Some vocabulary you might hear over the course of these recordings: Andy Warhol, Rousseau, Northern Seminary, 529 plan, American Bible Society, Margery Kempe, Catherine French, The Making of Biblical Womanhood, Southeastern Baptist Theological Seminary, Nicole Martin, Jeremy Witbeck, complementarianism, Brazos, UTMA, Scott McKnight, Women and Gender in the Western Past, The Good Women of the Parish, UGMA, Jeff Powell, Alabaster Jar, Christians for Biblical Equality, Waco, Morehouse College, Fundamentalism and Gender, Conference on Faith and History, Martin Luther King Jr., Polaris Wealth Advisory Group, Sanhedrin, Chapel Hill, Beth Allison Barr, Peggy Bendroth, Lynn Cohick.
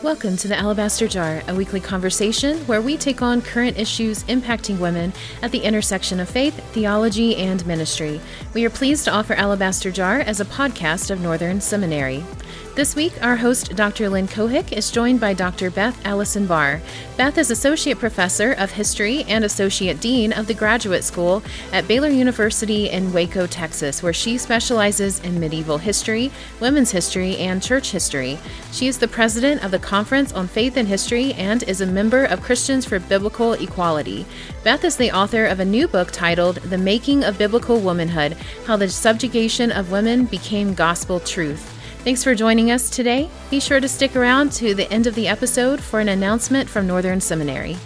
Welcome to the Alabaster Jar, a weekly conversation where we take on current issues impacting women at the intersection of faith, theology, and ministry. We are pleased to offer Alabaster Jar as a podcast of Northern Seminary. This week, our host, Dr. Lynn Cohick, is joined by Dr. Beth Allison Barr. Beth is Associate Professor of History and Associate Dean of the Graduate School at Baylor University in Waco, Texas, where she specializes in medieval history, women's history, and church history. She is the president of the Conference on Faith and History and is a member of Christians for Biblical Equality. Beth is the author of a new book titled The Making of Biblical Womanhood: How the Subjugation of Women Became Gospel Truth. Thanks for joining us today. Be sure to stick around to the end of the episode for an announcement from Northern Seminary.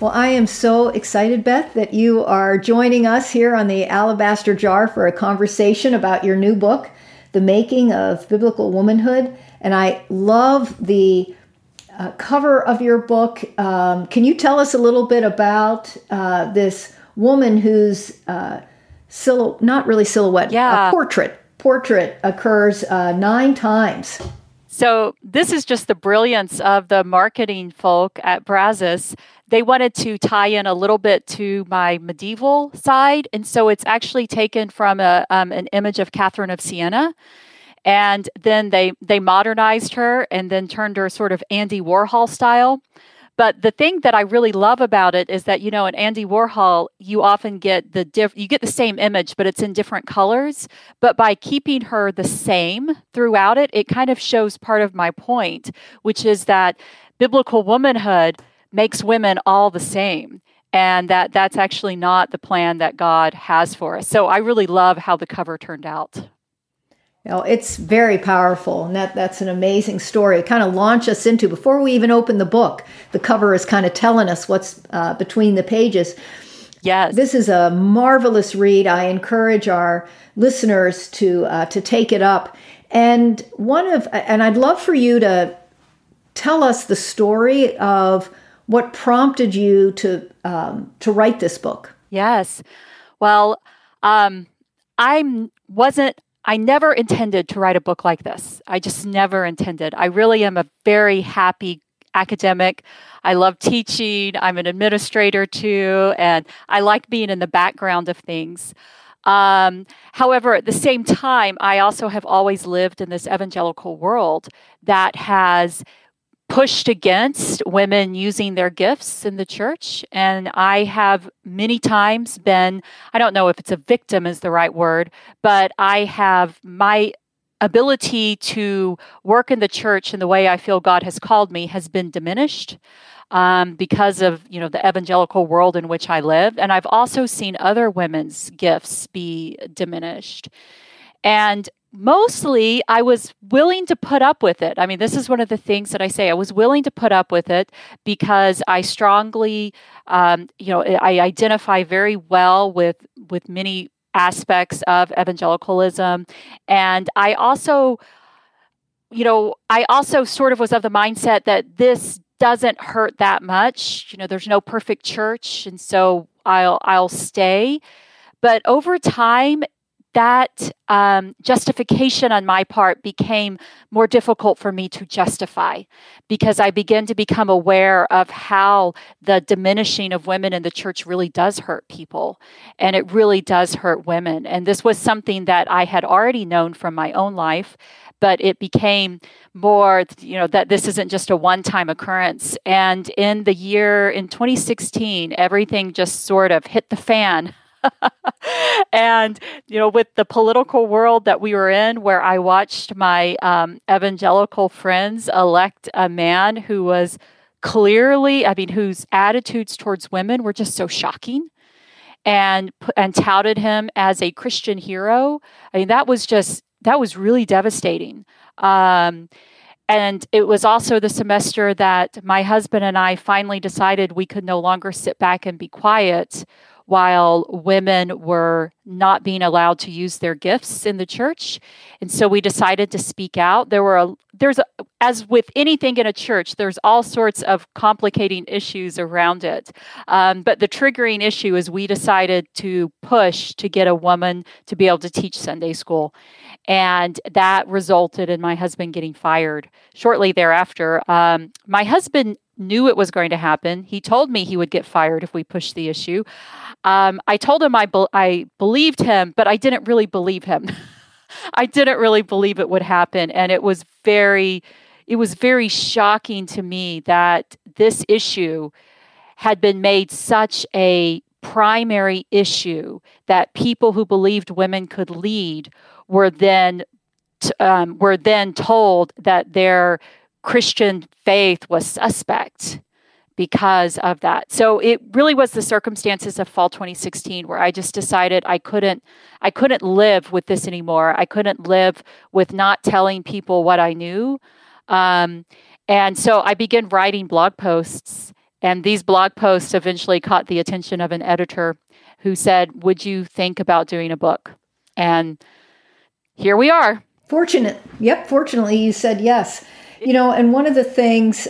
Well, I am so excited, Beth, that you are joining us here on the Alabaster Jar for a conversation about your new book, The Making of Biblical Womanhood. And I love the cover of your book. Can you tell us a little bit about this woman whose portrait occurs 9 times. So this is just the brilliance of the marketing folk at Brazos. They wanted to tie in a little bit to my medieval side. And so it's actually taken from an image of Catherine of Siena. And then they modernized her and then turned her sort of Andy Warhol style. But the thing that I really love about it is that, you know, in Andy Warhol, you often get you get the same image, but it's in different colors. But by keeping her the same throughout it, it kind of shows part of my point, which is that biblical womanhood makes women all the same. And that's actually not the plan that God has for us. So I really love how the cover turned out. No, it's very powerful, and that's an amazing story. It kind of launched us into, before we even open the book, the cover is kind of telling us what's between the pages. Yes. This is a marvelous read. I encourage our listeners to take it up. And I'd love for you to tell us the story of what prompted you to write this book. Yes. Well, I never intended to write a book like this. I just never intended. I really am a very happy academic. I love teaching. I'm an administrator too, and I like being in the background of things. However, at the same time, I also have always lived in this evangelical world that has pushed against women using their gifts in the church. And I have many times been, I don't know if it's a victim is the right word, but I have my ability to work in the church in the way I feel God has called me has been diminished because of, you know, the evangelical world in which I live. And I've also seen other women's gifts be diminished. And mostly, I was willing to put up with it. I mean, this is one of the things that I say. I was willing to put up with it because I strongly, I identify very well with many aspects of evangelicalism. And I also, sort of was of the mindset that this doesn't hurt that much. You know, there's no perfect church, and so I'll stay. But over time, that justification on my part became more difficult for me to justify because I began to become aware of how the diminishing of women in the church really does hurt people, and it really does hurt women. And this was something that I had already known from my own life, but it became more, that this isn't just a one-time occurrence. And in 2016, everything just sort of hit the fan. And, with the political world that we were in, where I watched my evangelical friends elect a man who was clearly, whose attitudes towards women were just so shocking, and touted him as a Christian hero. I mean, that was really devastating. And it was also the semester that my husband and I finally decided we could no longer sit back and be quiet. while women were not being allowed to use their gifts in the church. And so we decided to speak out. As with anything in a church, there's all sorts of complicating issues around it. But the triggering issue is we decided to push to get a woman to be able to teach Sunday school. And that resulted in my husband getting fired shortly thereafter. My husband knew it was going to happen. He told me he would get fired if we pushed the issue. I told him I believed him, but I didn't really believe him. I didn't really believe it would happen. And it was very shocking to me that this issue had been made such a primary issue that people who believed women could lead were then told that their Christian faith was suspect because of that. So it really was the circumstances of fall 2016 where I just decided I couldn't live with this anymore. I couldn't live with not telling people what I knew. And so I began writing blog posts, and these blog posts eventually caught the attention of an editor who said, "Would you think about doing a book?" And here we are. Fortunately, you said yes. You know, and one of the things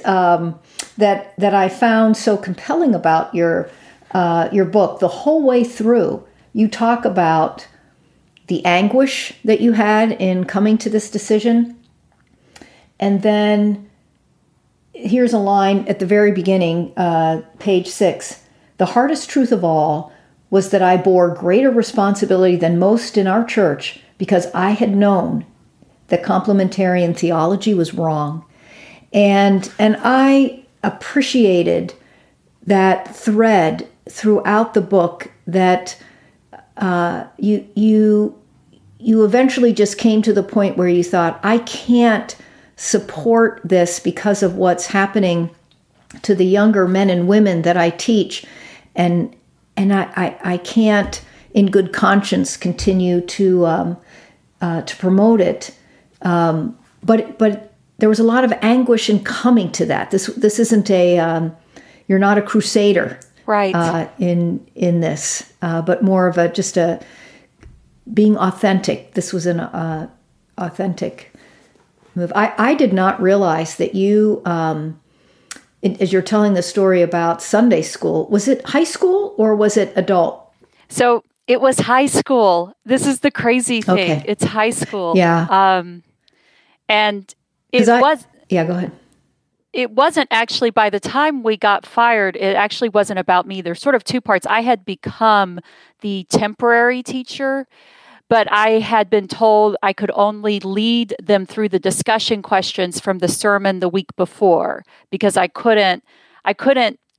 that I found so compelling about your book, the whole way through, you talk about the anguish that you had in coming to this decision. And then here's a line at the very beginning, page 6. "The hardest truth of all was that I bore greater responsibility than most in our church because I had known that complementarian theology was wrong." And I appreciated that thread throughout the book that you eventually just came to the point where you thought, I can't support this because of what's happening to the younger men and women that I teach. And I can't, in good conscience, continue to promote it. But there was a lot of anguish in coming to that. This isn't you're not a crusader, right? In this, but more of just being authentic. This was an authentic move. I did not realize that you, as you're telling the story about Sunday school, was it high school or was it adult? So it was high school. This is the crazy thing. Okay. It's high school. Yeah. And it was. Yeah, go ahead. It wasn't actually, by the time we got fired, it actually wasn't about me. There's sort of two parts. I had become the temporary teacher, but I had been told I could only lead them through the discussion questions from the sermon the week before because I couldn't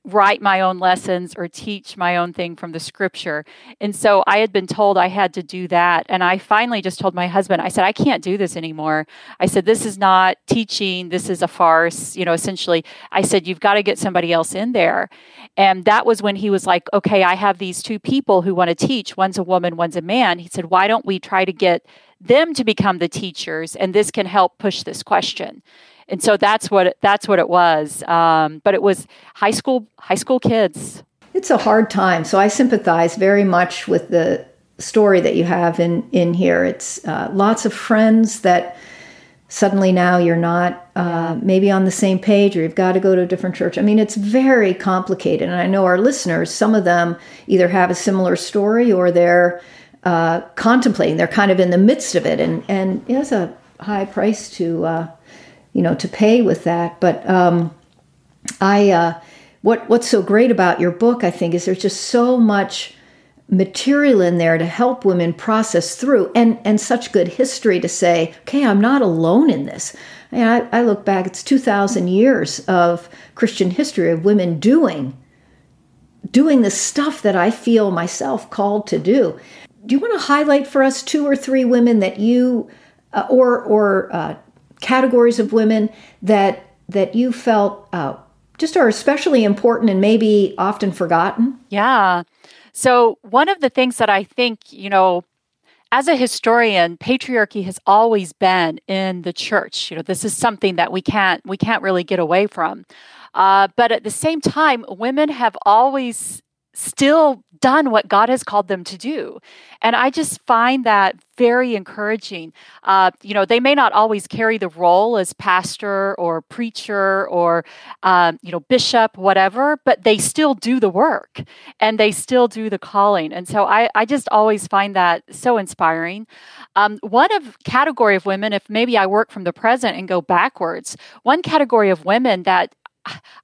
write my own lessons or teach my own thing from the scripture. And so I had been told I had to do that. And I finally just told my husband, I said, I can't do this anymore. I said, this is not teaching. This is a farce, essentially. I said, you've got to get somebody else in there. And that was when he was like, okay, I have these two people who want to teach. One's a woman, one's a man. He said, why don't we try to get them to become the teachers? And this can help push this question. And so that's what it was. But it was high school kids. It's a hard time. So I sympathize very much with the story that you have in here. It's lots of friends that suddenly now you're not maybe on the same page, or you've got to go to a different church. I mean, it's very complicated. And I know our listeners, some of them either have a similar story or they're contemplating. They're kind of in the midst of it. And it's a high price to pay with that. But what's so great about your book, I think, is there's just so much material in there to help women process through, and such good history to say, okay, I'm not alone in this. And I look back, it's 2,000 years of Christian history of women doing the stuff that I feel myself called to do. Do you want to highlight for us 2 or 3 women that you, or categories of women that you felt just are especially important and maybe often forgotten? Yeah. So one of the things that I think, as a historian, patriarchy has always been in the church. This is something that we can't really get away from. But at the same time, women have always still done what God has called them to do. And I just find that very encouraging. They may not always carry the role as pastor or preacher or, bishop, whatever, but they still do the work and they still do the calling. And so I just always find that so inspiring. One category of women, if maybe I work from the present and go backwards, one category of women that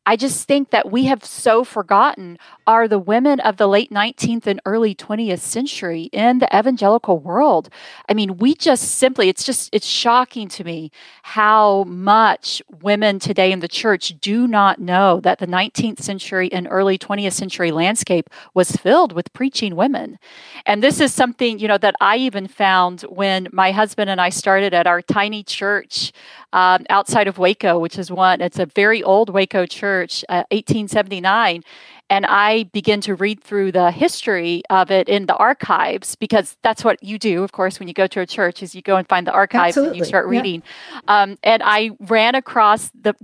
I just think that we have so forgotten are the women of the late 19th and early 20th century in the evangelical world. I mean, we just simply, it's shocking to me how much women today in the church do not know that the 19th century and early 20th century landscape was filled with preaching women. And this is something, that I even found when my husband and I started at our tiny church outside of Waco, which is it's a very old Waco Church, 1879, and I began to read through the history of it in the archives, because that's what you do, of course, when you go to a church, is you go and find the archives. Absolutely. And you start reading. Yeah. And I ran across that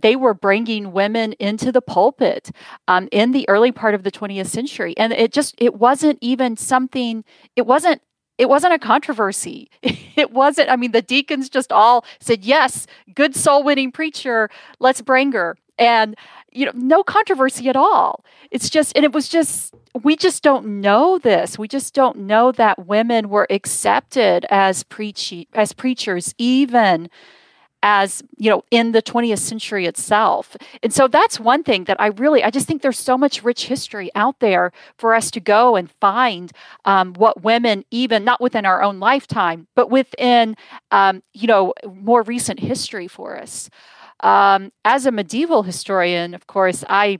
they were bringing women into the pulpit in the early part of the 20th century, and it wasn't a controversy. It wasn't, the deacons just all said, yes, good soul-winning preacher, let's bring her. And, no controversy at all. We just don't know this. We just don't know that women were accepted as preachers, even as, in the 20th century itself. And so that's one thing that I just think there's so much rich history out there for us to go and find what women, even not within our own lifetime, but within, more recent history for us. As a medieval historian, of course, I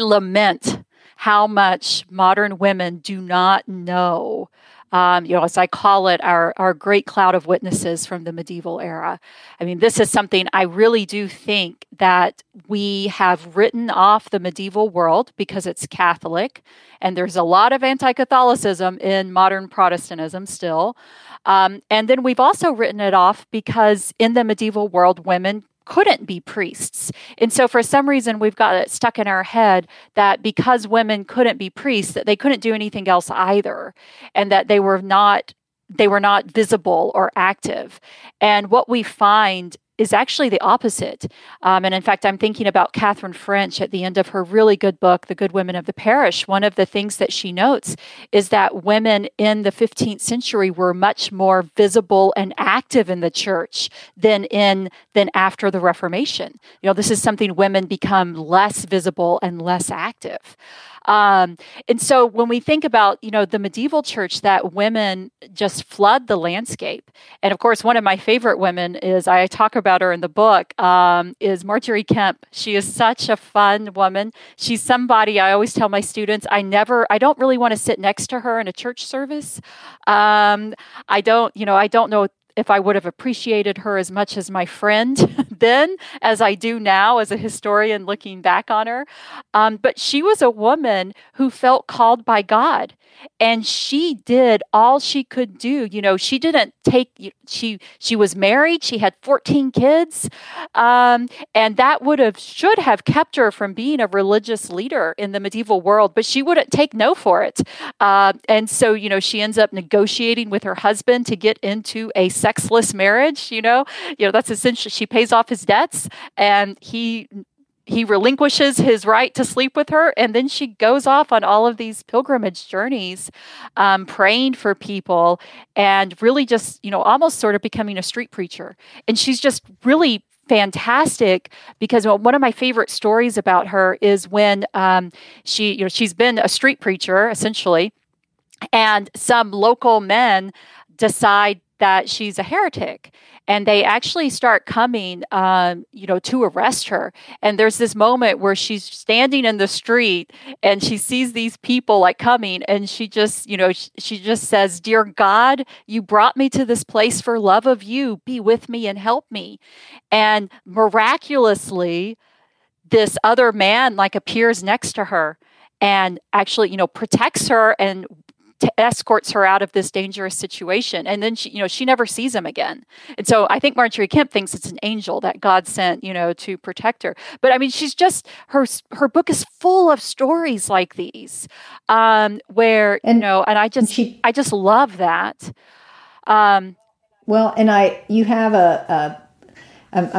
lament how much modern women do not know, as I call it, our great cloud of witnesses from the medieval era. This is something I really do think that we have written off the medieval world because it's Catholic, and there's a lot of anti-Catholicism in modern Protestantism still. And then we've also written it off because in the medieval world, women couldn't be priests. And so for some reason, we've got it stuck in our head that because women couldn't be priests, that they couldn't do anything else either, and that they were not visible or active. And what we find is actually the opposite. And in fact, I'm thinking about Catherine French at the end of her really good book, The Good Women of the Parish. One of the things that she notes is that women in the 15th century were much more visible and active in the church than after the Reformation. This is something women become less visible and less active. And so when we think about, the medieval church, that women just flood the landscape. And of course, one of my favorite women is, I talk about her in the book, is Margery Kempe. She is such a fun woman. She's somebody I always tell my students, I don't really want to sit next to her in a church service. I don't know if I would have appreciated her as much as my friend then as I do now as a historian looking back on her. But she was a woman who felt called by God, and she did all she could do. She didn't take, she was married. She had 14 kids. And that should have kept her from being a religious leader in the medieval world, but she wouldn't take no for it. And so, she ends up negotiating with her husband to get into a sexless marriage, that's essentially, she pays off his debts, and he relinquishes his right to sleep with her. And then she goes off on all of these pilgrimage journeys, praying for people, and really just, almost sort of becoming a street preacher. And she's just really fantastic, because one of my favorite stories about her is when she's been a street preacher, essentially, and some local men decide that she's a heretic, and they actually start coming, to arrest her. And there's this moment where she's standing in the street and she sees these people coming, and she just, she just says, "Dear God, you brought me to this place for love of you. Be with me and help me." And miraculously, this other man appears next to her and actually, protects her and escorts her out of this dangerous situation. And then she never sees him again. And so I think Margery Kempe thinks it's an angel that God sent, to protect her. But I mean, she's just, her book is full of stories like these, and I just love that. I'm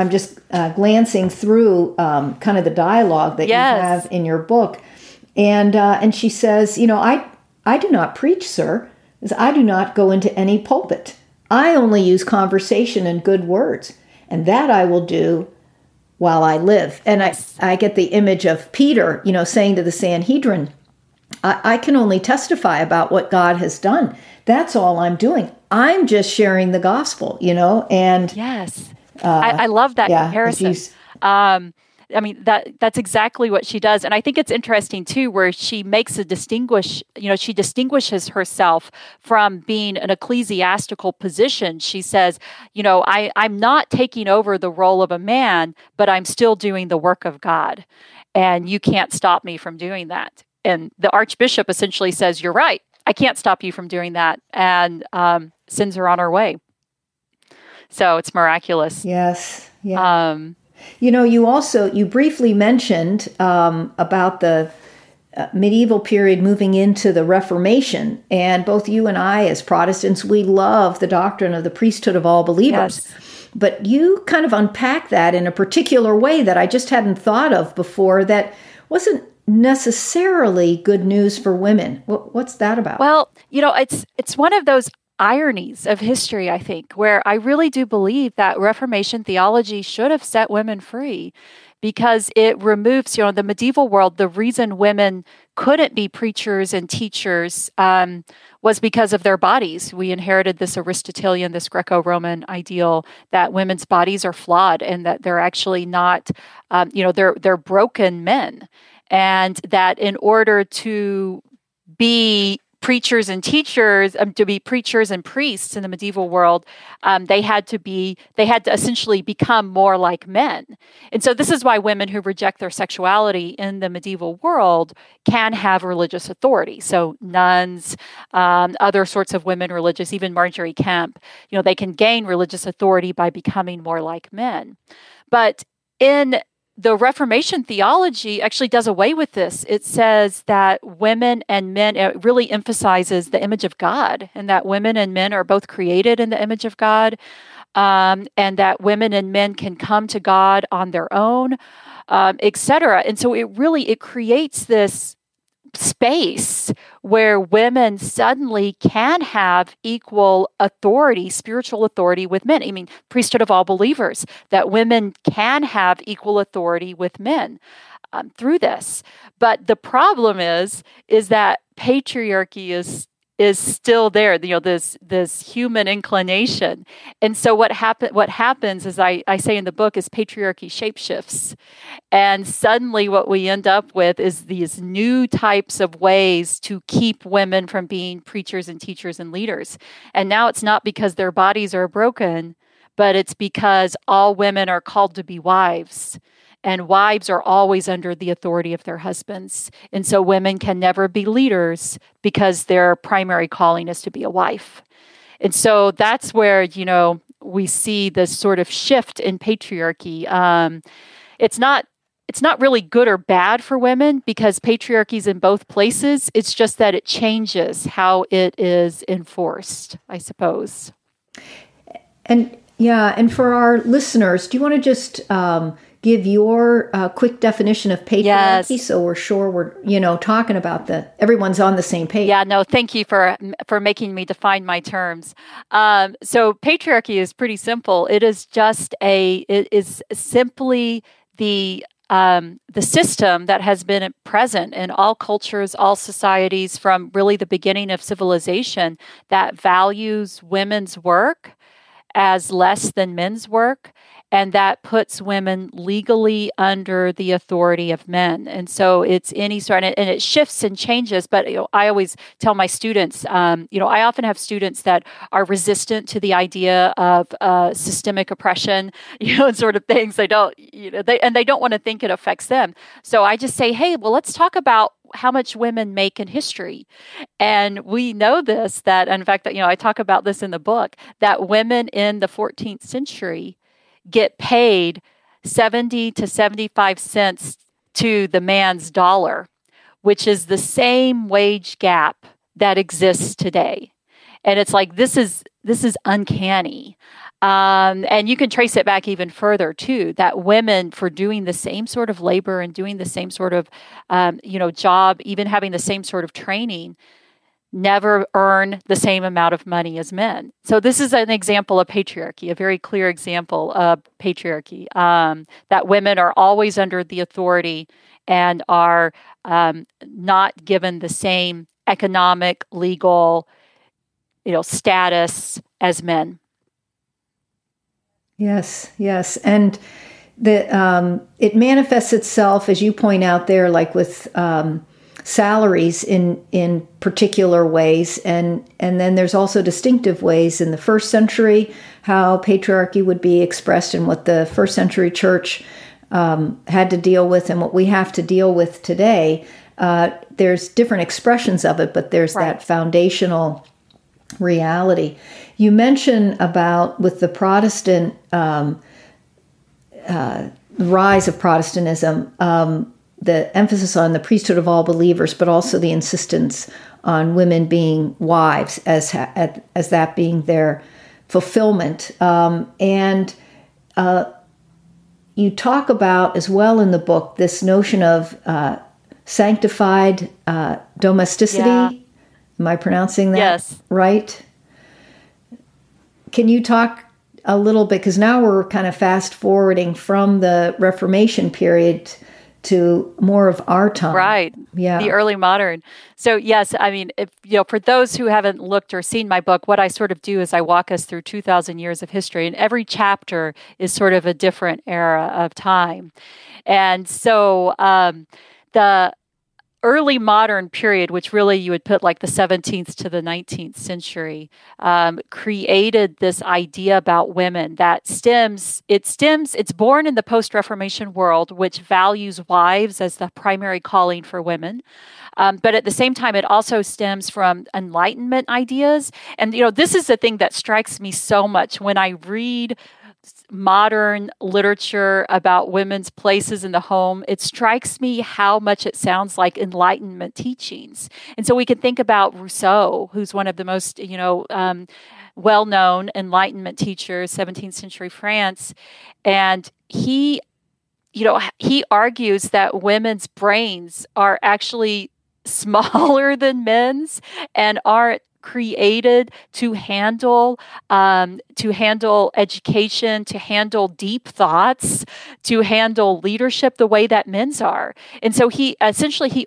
just glancing through kind of the dialogue that you have in your book. And she says, I do not preach, sir, as I do not go into any pulpit. I only use conversation and good words, and that I will do while I live. And I get the image of Peter, saying to the Sanhedrin, I can only testify about what God has done. That's all I'm doing. I'm just sharing the gospel, and... Yes. I love that comparison. That's exactly what she does. And I think it's interesting too, where she makes a she distinguishes herself from being an ecclesiastical position. She says, I'm not taking over the role of a man, but I'm still doing the work of God. And you can't stop me from doing that. And the Archbishop essentially says, you're right. I can't stop you from doing that, and sends her on her way. So it's miraculous. Yes. Yeah. You briefly mentioned about the medieval period moving into the Reformation. And both you and I, as Protestants, we love the doctrine of the priesthood of all believers. Yes. But you kind of unpack that in a particular way that I just hadn't thought of before that wasn't necessarily good news for women. What's that about? Well, it's one of those ironies of history, I think, where I really do believe that Reformation theology should have set women free, because it removes, in the medieval world, the reason women couldn't be preachers and teachers was because of their bodies. We inherited this Aristotelian, this Greco-Roman ideal that women's bodies are flawed and that they're actually not, they're broken men, and that in order to be preachers and teachers, to be preachers and priests in the medieval world, they had to essentially become more like men. And so this is why women who reject their sexuality in the medieval world can have religious authority. So nuns, other sorts of women religious, even Margery Kempe, they can gain religious authority by becoming more like men. But in the Reformation theology actually does away with this. It says that women and men, it really emphasizes the image of God, and that women and men are both created in the image of God, and that women and men can come to God on their own, etc. And so it creates this space where women suddenly can have equal authority, spiritual authority with men. I mean, priesthood of all believers, that women can have equal authority with men through this. But the problem is that patriarchy is still there, this human inclination. And so what happens is, I say in the book, is patriarchy shapeshifts. And suddenly what we end up with is these new types of ways to keep women from being preachers and teachers and leaders. And now it's not because their bodies are broken, but it's because all women are called to be wives. And wives are always under the authority of their husbands. And so women can never be leaders because their primary calling is to be a wife. And so that's where, we see this sort of shift in patriarchy. It's not really good or bad for women, because patriarchy's in both places. It's just that it changes how it is enforced, I suppose. And for our listeners, do you want to just... give your quick definition of patriarchy, so we're sure we're, talking about everyone's on the same page. Yeah, no, thank you for making me define my terms. So patriarchy is pretty simple. It is simply the system that has been present in all cultures, all societies from really the beginning of civilization, that values women's work as less than men's work, and that puts women legally under the authority of men. And so it's any sort, and it shifts and changes. But I always tell my students, I often have students that are resistant to the idea of systemic oppression, and sort of things. They don't want to think it affects them. So I just say, hey, well, let's talk about how much women make in history. And we know this, that in fact, that, you know, I talk about this in the book, that women in the 14th century get paid 70 to 75 cents to the man's dollar, which is the same wage gap that exists today. And it's like, this is uncanny. And you can trace it back even further too, that women for doing the same sort of labor and doing the same sort of, job, even having the same sort of training, never earn the same amount of money as men. So this is an example of patriarchy, a very clear example of patriarchy, that women are always under the authority and are not given the same economic, legal, status as men. Yes. And it manifests itself, as you point out there, like with salaries in particular ways. And then there's also distinctive ways in the first century, how patriarchy would be expressed and what the first century church had to deal with and what we have to deal with today. There's different expressions of it, but there's right. that foundational reality. You mention about with the Protestant rise of Protestantism, the emphasis on the priesthood of all believers, but also the insistence on women being wives as that being their fulfillment. And you talk about as well in the book this notion of sanctified domesticity. Yeah. Am I pronouncing that yes. right? Can you talk a little bit, because now we're kind of fast forwarding from the Reformation period to more of our time. Right. Yeah. The early modern. So yes, I mean, if, for those who haven't looked or seen my book, what I sort of do is I walk us through 2,000 years of history, and every chapter is sort of a different era of time. And so the early modern period, which really you would put like the 17th to the 19th century, created this idea about women that it's born in the post-Reformation world, which values wives as the primary calling for women. But at the same time, it also stems from Enlightenment ideas. And, this is the thing that strikes me so much when I read modern literature about women's places in the home. It strikes me how much it sounds like Enlightenment teachings. And so we can think about Rousseau, who's one of the most, well-known Enlightenment teachers, 17th century France. And he argues that women's brains are actually smaller than men's and aren't created to handle education, to handle deep thoughts, to handle leadership the way that men's are. And so he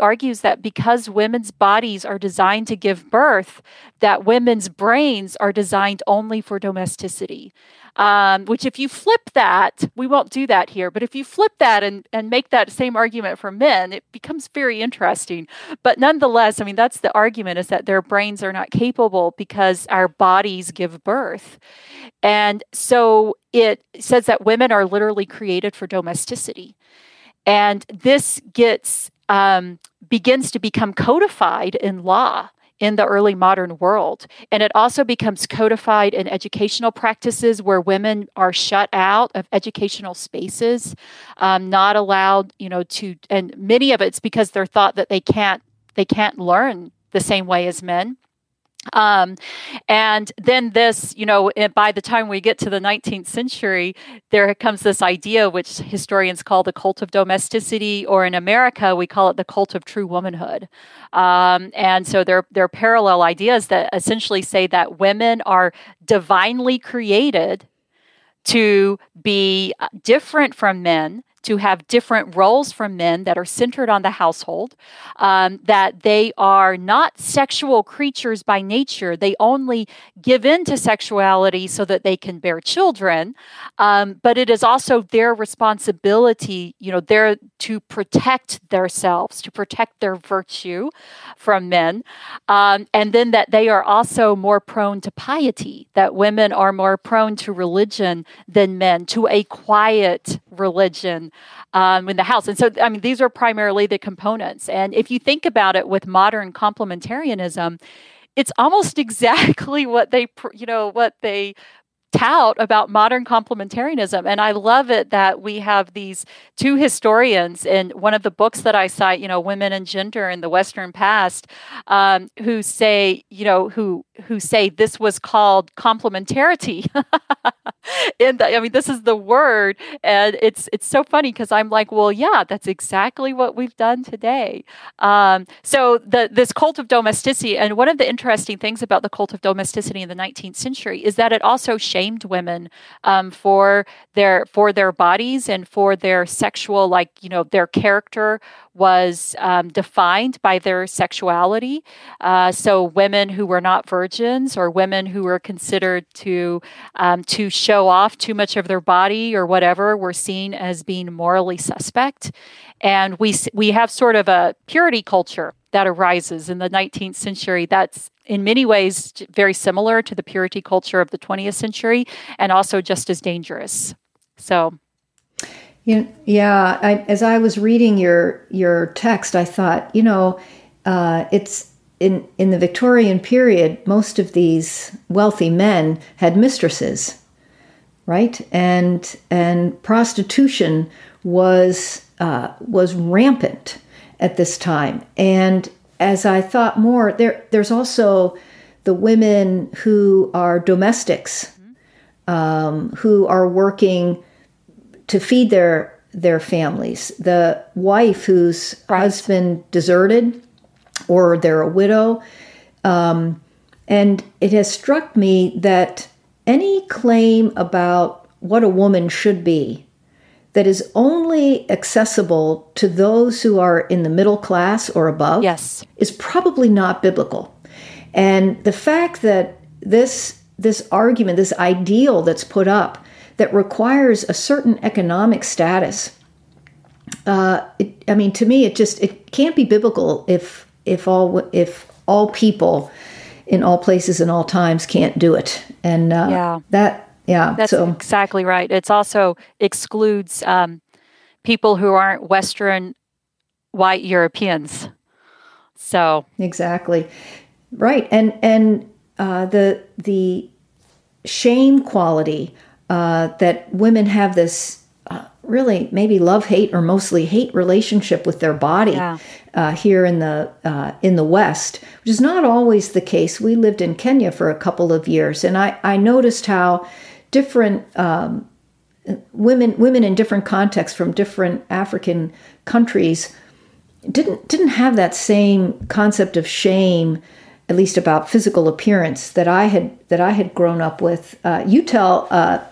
argues that because women's bodies are designed to give birth, that women's brains are designed only for domesticity. Which if you flip that, we won't do that here, but if you flip that and make that same argument for men, it becomes very interesting. But nonetheless, I mean, that's the argument, is that their brains are not capable because our bodies give birth. And so it says that women are literally created for domesticity. And this begins to become codified in law in the early modern world. And it also becomes codified in educational practices where women are shut out of educational spaces, not allowed, and many of it's because they're thought that they can't learn the same way as men. And then this, by the time we get to the 19th century, there comes this idea, which historians call the cult of domesticity, or in America, we call it the cult of true womanhood. And so there are parallel ideas that essentially say that women are divinely created to be different from men, to have different roles from men that are centered on the household, that they are not sexual creatures by nature. They only give in to sexuality so that they can bear children. But it is also their responsibility, they're to protect themselves, to protect their virtue from men. And then that they are also more prone to piety, that women are more prone to religion than men, to a quiet religion in the house. And so, I mean, these are primarily the components. And if you think about it with modern complementarianism, it's almost exactly what they, you know, what they tout about modern complementarianism. And I love it that we have these two historians in one of the books that I cite, you know, Women and Gender in the Western Past, who say, you know, who say this was called complementarity. I mean, this is the word. And it's so funny because I'm like, well, yeah, that's exactly what we've done today. So this cult of domesticity, and one of the interesting things about the cult of domesticity in the 19th century is that it also shamed women for their bodies and for their sexual, like, you know, their character was defined by their sexuality. So women who were not virgins or women who were considered to show off too much of their body or whatever were seen as being morally suspect. And we have sort of a purity culture that arises in the 19th century that's in many ways very similar to the purity culture of the 20th century and also just as dangerous. So... Yeah. As I was reading your text, I thought, you know, it's in the Victorian period, most of these wealthy men had mistresses, right? And prostitution was rampant at this time. And as I thought more, there's also the women who are domestics, who are working to feed their families. The wife whose husband deserted, or they're a widow. And it has struck me that any claim about what a woman should be that is only accessible to those who are in the middle class or above is probably not biblical. And the fact that this argument, this ideal that's put up that requires a certain economic status. To me, it can't be biblical if all people in all places and all times can't do it. And that's exactly right. It also excludes people who aren't Western white Europeans. So exactly right, and the shame quality. That women have this really maybe love-hate or mostly hate relationship with their body here in the West, which is not always the case. We lived in Kenya for a couple of years, and I noticed how different women in different contexts from different African countries didn't have that same concept of shame, at least about physical appearance, that I had grown up with. You tell a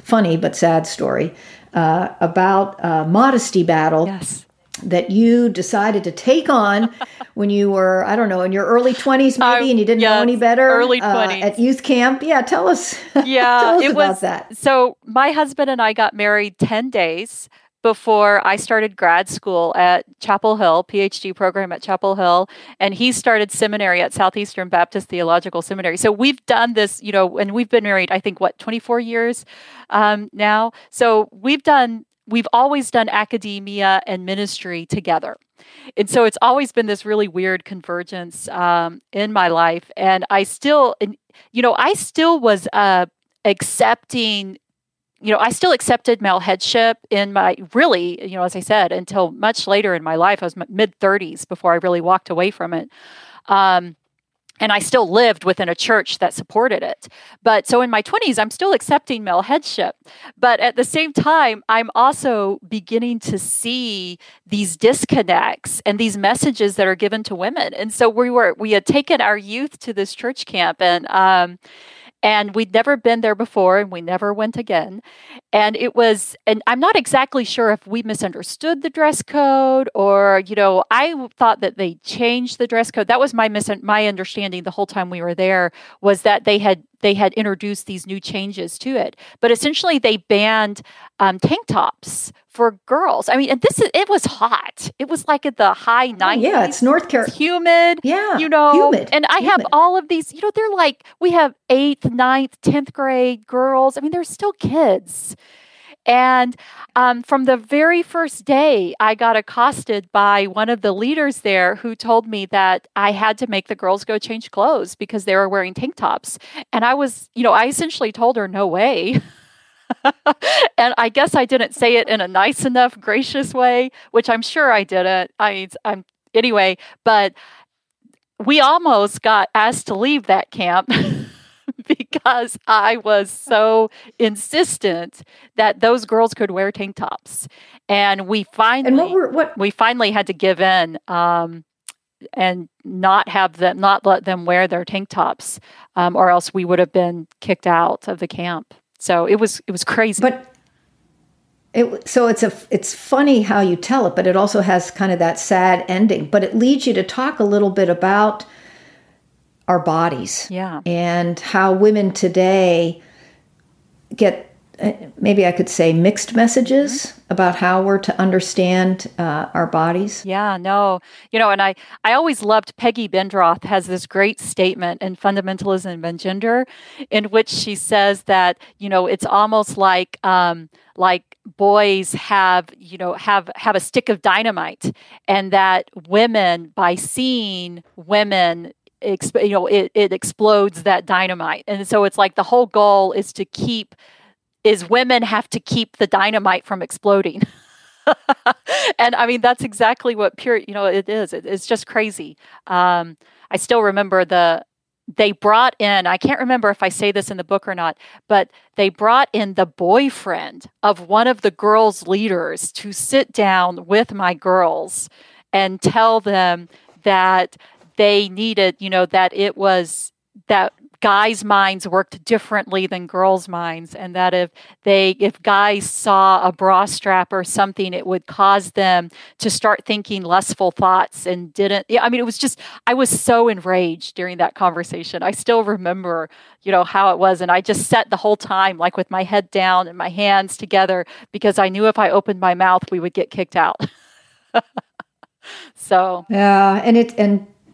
funny but sad story about a modesty battle that you decided to take on when you were, I don't know, in your early 20s maybe, and you didn't know any better. Early 20s. At youth camp. Yeah, tell us, about that. So my husband and I got married 10 days before I started grad school at Chapel Hill, PhD program at Chapel Hill, and he started seminary at Southeastern Baptist Theological Seminary. So we've done this, you know, and we've been married, I think, 24 years now. So we've always done academia and ministry together. And so it's always been this really weird convergence in my life. And I still was accepting. You know, I still accepted male headship as I said, until much later in my life. I was mid-30s before I really walked away from it. And I still lived within a church that supported it. But so in my 20s, I'm still accepting male headship. But at the same time, I'm also beginning to see these disconnects and these messages that are given to women. And so we had taken our youth to this church camp, and we'd never been there before, and we never went again. And I'm not exactly sure if we misunderstood the dress code or, you know, I thought that they changed the dress code. That was my understanding the whole time we were there, was that they had introduced these new changes to it. But essentially, they banned tank tops for girls. I mean, and it was hot. It was like in the high 90s. Yeah, it's North Carolina. It's humid. Yeah, you know. Humid. And I have all of these, you know, they're like, we have 8th, 9th, 10th grade girls. I mean, they're still kids. And from the very first day, I got accosted by one of the leaders there who told me that I had to make the girls go change clothes because they were wearing tank tops. And I was, you know, I essentially told her, no way. And I guess I didn't say it in a nice enough, gracious way, which I'm sure I didn't. Anyway, but we almost got asked to leave that camp because I was so insistent that those girls could wear tank tops, and we finally had to give in and not let them wear their tank tops, or else we would have been kicked out of the camp. So it was crazy. But it's funny how you tell it, but it also has kind of that sad ending. But it leads you to talk a little bit about our bodies, yeah, and how women today get, maybe I could say, mixed messages about how we're to understand our bodies. Yeah, no. You know, and I always loved Peggy Bendroth has this great statement in Fundamentalism and Gender in which she says that, you know, it's almost like boys have a stick of dynamite, and that women, by seeing women, it explodes that dynamite. And so it's like the whole goal is to women have to keep the dynamite from exploding. And I mean, that's exactly what it is. It's just crazy. I still remember they brought in, I can't remember if I say this in the book or not, but they brought in the boyfriend of one of the girls' leaders to sit down with my girls and tell them that they needed, you know, that it was that guys' minds worked differently than girls' minds, and that if guys saw a bra strap or something, it would cause them to start thinking lustful thoughts and didn't. Yeah, I mean, it was just, I was so enraged during that conversation. I still remember, you know, how it was, and I just sat the whole time like with my head down and my hands together because I knew if I opened my mouth, we would get kicked out. So yeah,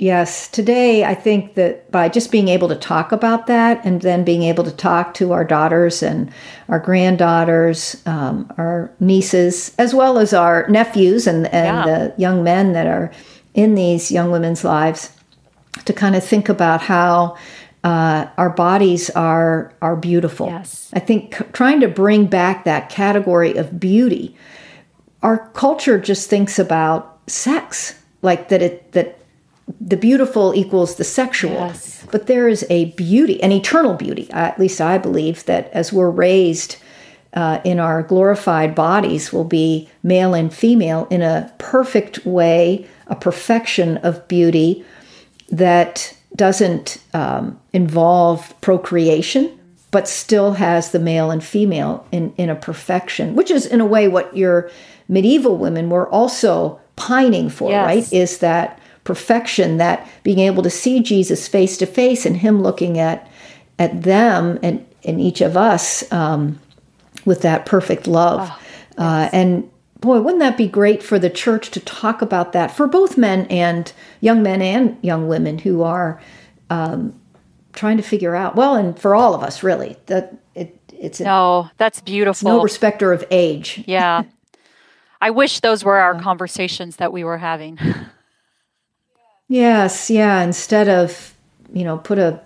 Yes. Today, I think that by just being able to talk about that and then being able to talk to our daughters and our granddaughters, our nieces, as well as our nephews and the young men that are in these young women's lives, to kind of think about how our bodies are beautiful. Yes. I think trying to bring back that category of beauty. Our culture just thinks about sex, like that the beautiful equals the sexual, yes, but there is a beauty, an eternal beauty. At least I believe that as we're raised in our glorified bodies, we'll be male and female in a perfect way, a perfection of beauty that doesn't involve procreation, but still has the male and female in a perfection, which is in a way what your medieval women were also pining for, yes, right? Is that perfection, that being able to see Jesus face to face and him looking at them and each of us with that perfect love. Oh, yes. And boy, wouldn't that be great for the church to talk about that for both men and young women who are trying to figure out, well, and for all of us really, that that's beautiful. It's no respecter of age. Yeah. I wish those were our conversations that we were having. Yes, yeah. Instead of, you know, put a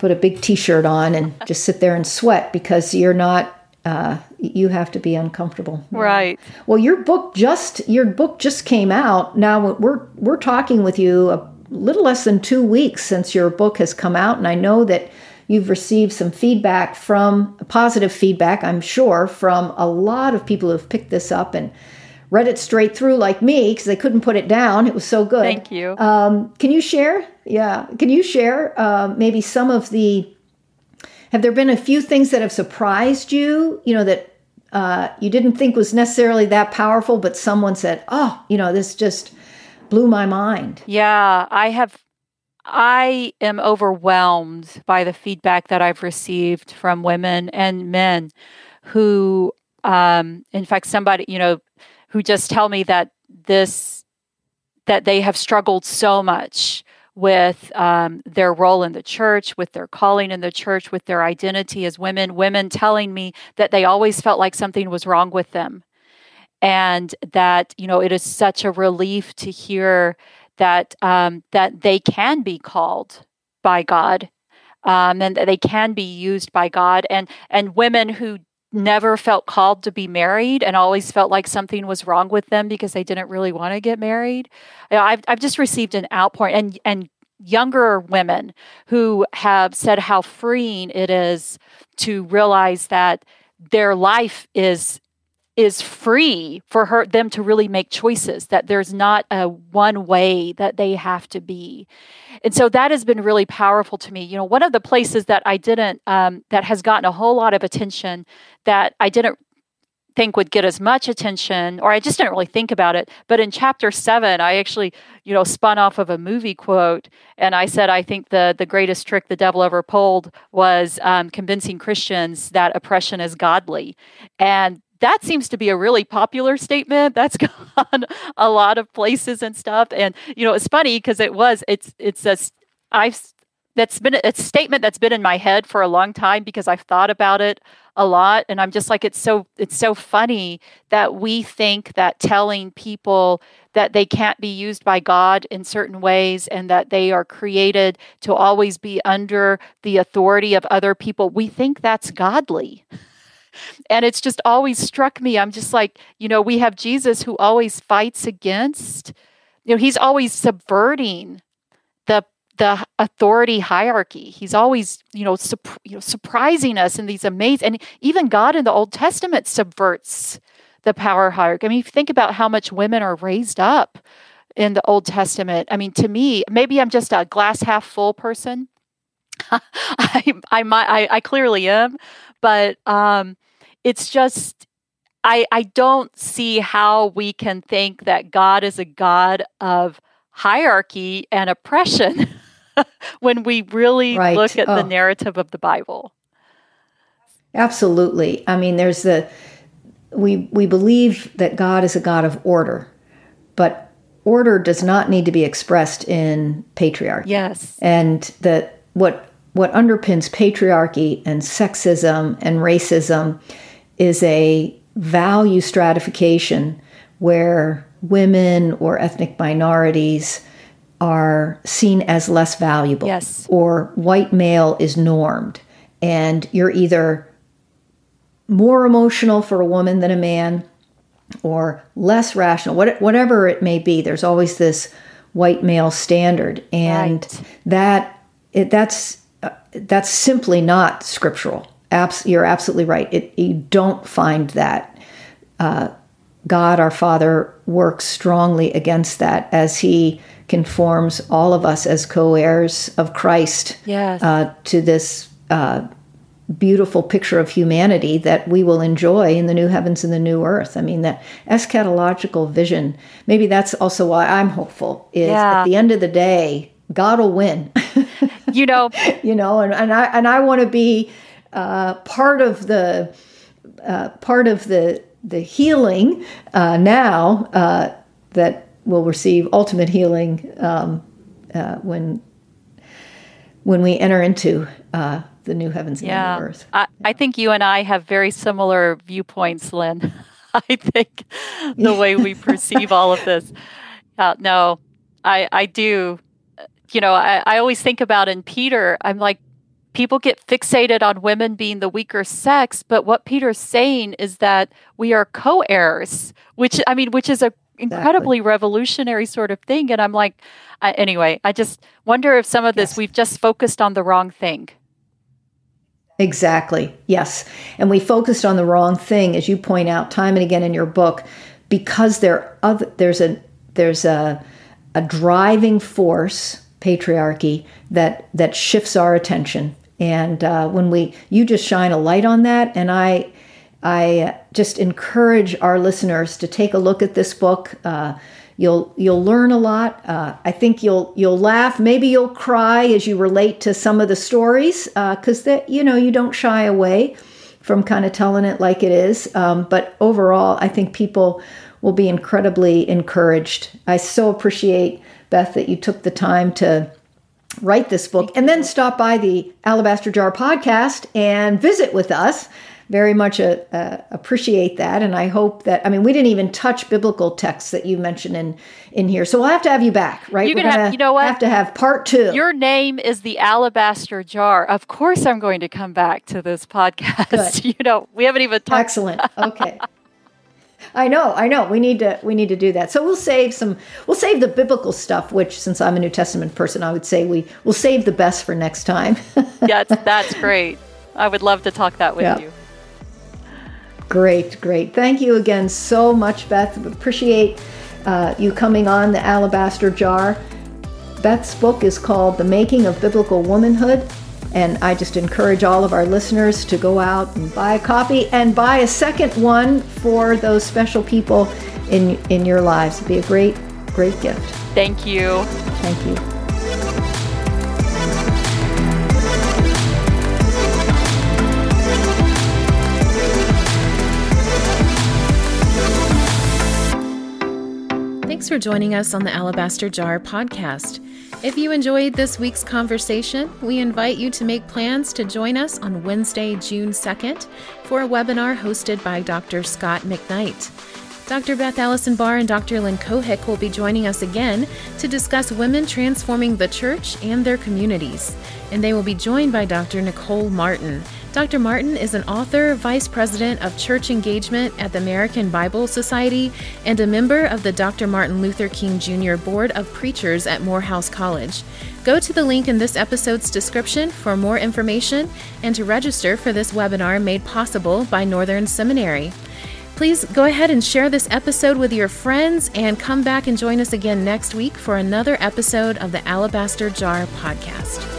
big T-shirt on and just sit there and sweat because you're not. You have to be uncomfortable, right? Yeah. Well, your book just came out. Now we're talking with you a little less than 2 weeks since your book has come out, and I know that you've received some feedback positive feedback, I'm sure, from a lot of people who've picked this up and read it straight through like me because they couldn't put it down. It was so good. Thank you. Can you share? Yeah. Can you share maybe some of have there been a few things that have surprised you, you know, that you didn't think was necessarily that powerful, but someone said, oh, you know, this just blew my mind. Yeah, I am overwhelmed by the feedback that I've received from women and men who, in fact, somebody, you know, who just tell me that they have struggled so much with their role in the church, with their calling in the church, with their identity as women, women telling me that they always felt like something was wrong with them. And that, you know, it is such a relief to hear that that they can be called by God, and that they can be used by God. And women who never felt called to be married and always felt like something was wrong with them because they didn't really want to get married. I've just received an outpouring, and younger women who have said how freeing it is to realize that their life is free for them to really make choices, that there's not a one way that they have to be. And so that has been really powerful to me. You know, one of the places that I didn't, that has gotten a whole lot of attention that I didn't think would get as much attention, or I just didn't really think about it. But in chapter 7, I actually, you know, spun off of a movie quote. And I said, I think the greatest trick the devil ever pulled was convincing Christians that oppression is godly. And that seems to be a really popular statement. That's gone a lot of places and stuff. And, you know, it's funny because it's a statement that's been in my head for a long time because I've thought about it a lot. And I'm just like, it's so funny that we think that telling people that they can't be used by God in certain ways and that they are created to always be under the authority of other people, we think that's godly. And it's just always struck me. I'm just like, you know, we have Jesus who always fights against, you know, he's always subverting the authority hierarchy. He's always, you know, surprising us in these amazing, and even God in the Old Testament subverts the power hierarchy. I mean, if you think about how much women are raised up in the Old Testament. I mean, to me, maybe I'm just a glass half full person. I clearly am, but it's just I don't see how we can think that God is a God of hierarchy and oppression when we really look at the narrative of the Bible. Absolutely. I mean, there's we believe that God is a God of order, but order does not need to be expressed in patriarchy. Yes, and that what underpins patriarchy and sexism and racism is a value stratification where women or ethnic minorities are seen as less valuable. Yes. Or white male is normed. And you're either more emotional for a woman than a man or less rational, whatever it may be. There's always this white male standard. And right. That's simply not scriptural. You're absolutely right. You don't find that. God, our Father, works strongly against that as he conforms all of us as co-heirs of Christ. Yes. To this beautiful picture of humanity that we will enjoy in the new heavens and the new earth. I mean, that eschatological vision, maybe that's also why I'm hopeful, is at the end of the day, God will win. You know, and I want to be part of the healing now that will receive ultimate healing when we enter into the new heavens and the new earth. I think you and I have very similar viewpoints, Lynn. I think the way we perceive all of this. No, I do. You know, I always think about in Peter, I'm like, people get fixated on women being the weaker sex, but what Peter's saying is that we are co-heirs, which is an incredibly revolutionary sort of thing. And I'm like, anyway, I just wonder if some of this, we've just focused on the wrong thing. Exactly. Yes. And we focused on the wrong thing, as you point out time and again in your book, because there's a driving force, patriarchy, that shifts our attention. And when you just shine a light on that. And I just encourage our listeners to take a look at this book. You'll learn a lot. I think you'll laugh. Maybe you'll cry as you relate to some of the stories, because you don't shy away from kind of telling it like it is. But overall, I think people will be incredibly encouraged. I so appreciate, Beth, that you took the time to write this book. And then stop by the Alabaster Jar podcast and visit with us. Very much appreciate that. And I hope that, I mean, we didn't even touch biblical texts that you mentioned in here. So we'll have to have you back, right? Have to have part two. Your name is the Alabaster Jar. Of course I'm going to come back to this podcast. Good. We haven't even talked. Excellent. Okay. I know. We need to do that. So we'll save the biblical stuff, which since I'm a New Testament person, I would say we'll save the best for next time. Yeah, that's great. I would love to talk that with you. Great. Thank you again so much, Beth. Appreciate you coming on the Alabaster Jar. Beth's book is called The Making of Biblical Womanhood, and I just encourage all of our listeners to go out and buy a copy and buy a second one for those special people in your lives. It'd be a great, great gift. Thank you. Thank you. Thanks for joining us on the Alabaster Jar podcast. If you enjoyed this week's conversation, we invite you to make plans to join us on Wednesday, June 2nd, for a webinar hosted by Dr. Scott McKnight. Dr. Beth Allison Barr and Dr. Lynn Cohick will be joining us again to discuss women transforming the church and their communities. And they will be joined by Dr. Nicole Martin. Dr. Martin is an author, vice president of church engagement at the American Bible Society, and a member of the Dr. Martin Luther King Jr. Board of Preachers at Morehouse College. Go to the link in this episode's description for more information and to register for this webinar made possible by Northern Seminary. Please go ahead and share this episode with your friends and come back and join us again next week for another episode of the Alabaster Jar podcast.